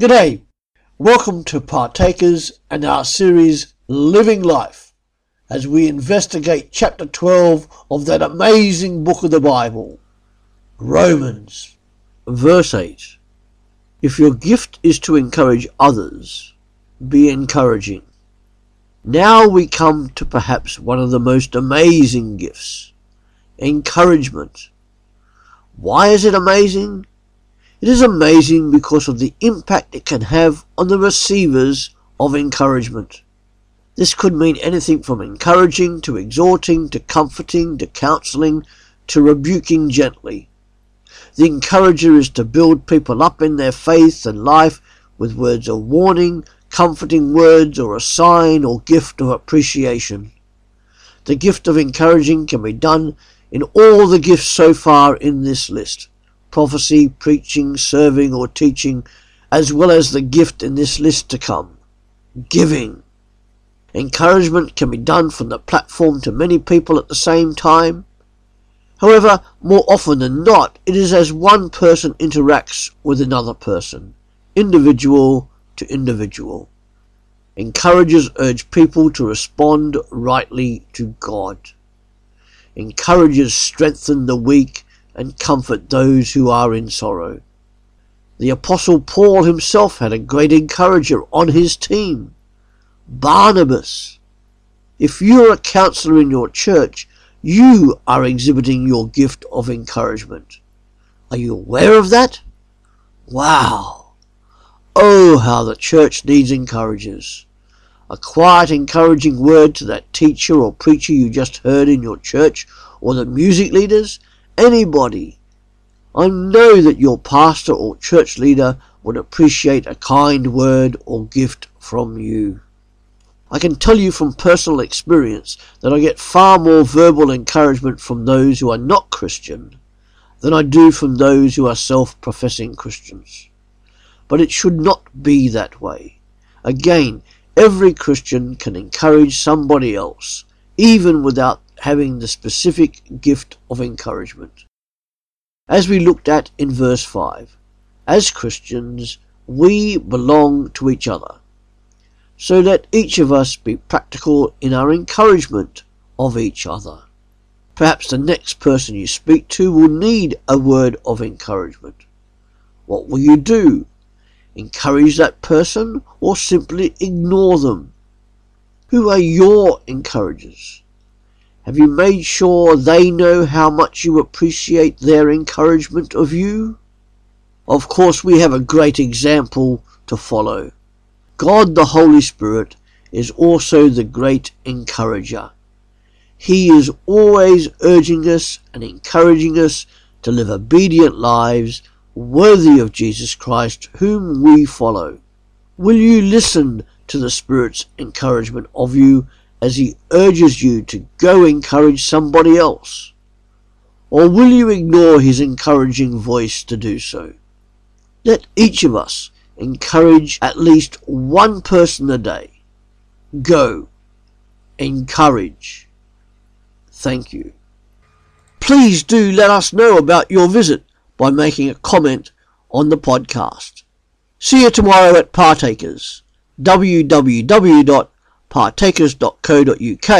G'day, welcome to Partakers and our series Living Life, as we investigate chapter 12 of that amazing book of the Bible, Romans, verse 8. If your gift is to encourage others, be encouraging. Now we come to perhaps one of the most amazing gifts, encouragement. Why is it amazing? It is amazing because of the impact it can have on the receivers of encouragement. This could mean anything from encouraging to exhorting to comforting to counseling to rebuking gently. The encourager is to build people up in their faith and life with words of warning, comforting words, or a sign or gift of appreciation. The gift of encouraging can be done in all the gifts so far in this list: prophecy, preaching, serving or teaching, as well as the gift in this list to come, giving. Encouragement can be done from the platform to many people at the same time. However, more often than not, it is as one person interacts with another person, individual to individual. Encouragers urge people to respond rightly to God. Encouragers strengthen the weak and comfort those who are in sorrow. The Apostle Paul himself had a great encourager on his team, Barnabas. If you're a counselor in your church, you are exhibiting your gift of encouragement. Are you aware of that? Wow! Oh, how the church needs encouragers. A quiet, encouraging word to that teacher or preacher you just heard in your church, or the music leaders, anybody. I know that your pastor or church leader would appreciate a kind word or gift from you. I can tell you from personal experience that I get far more verbal encouragement from those who are not Christian than I do from those who are self-professing Christians. But it should not be that way. Again, every Christian can encourage somebody else, even without having the specific gift of encouragement. As we looked at in verse 5, as Christians, we belong to each other. So let each of us be practical in our encouragement of each other. Perhaps the next person you speak to will need a word of encouragement. What will you do? Encourage that person or simply ignore them? Who are your encouragers? Have you made sure they know how much you appreciate their encouragement of you? Of course, we have a great example to follow. God the Holy Spirit is also the great encourager. He is always urging us and encouraging us to live obedient lives worthy of Jesus Christ, whom we follow. Will you listen to the Spirit's encouragement of you as he urges you to go encourage somebody else? Or will you ignore his encouraging voice to do so? Let each of us encourage at least one person a day. Go, encourage. Thank you. Please do let us know about your visit by making a comment on the podcast. See you tomorrow at Partakers, www.partakers.co.uk,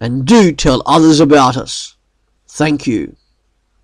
and do tell others about us. Thank you.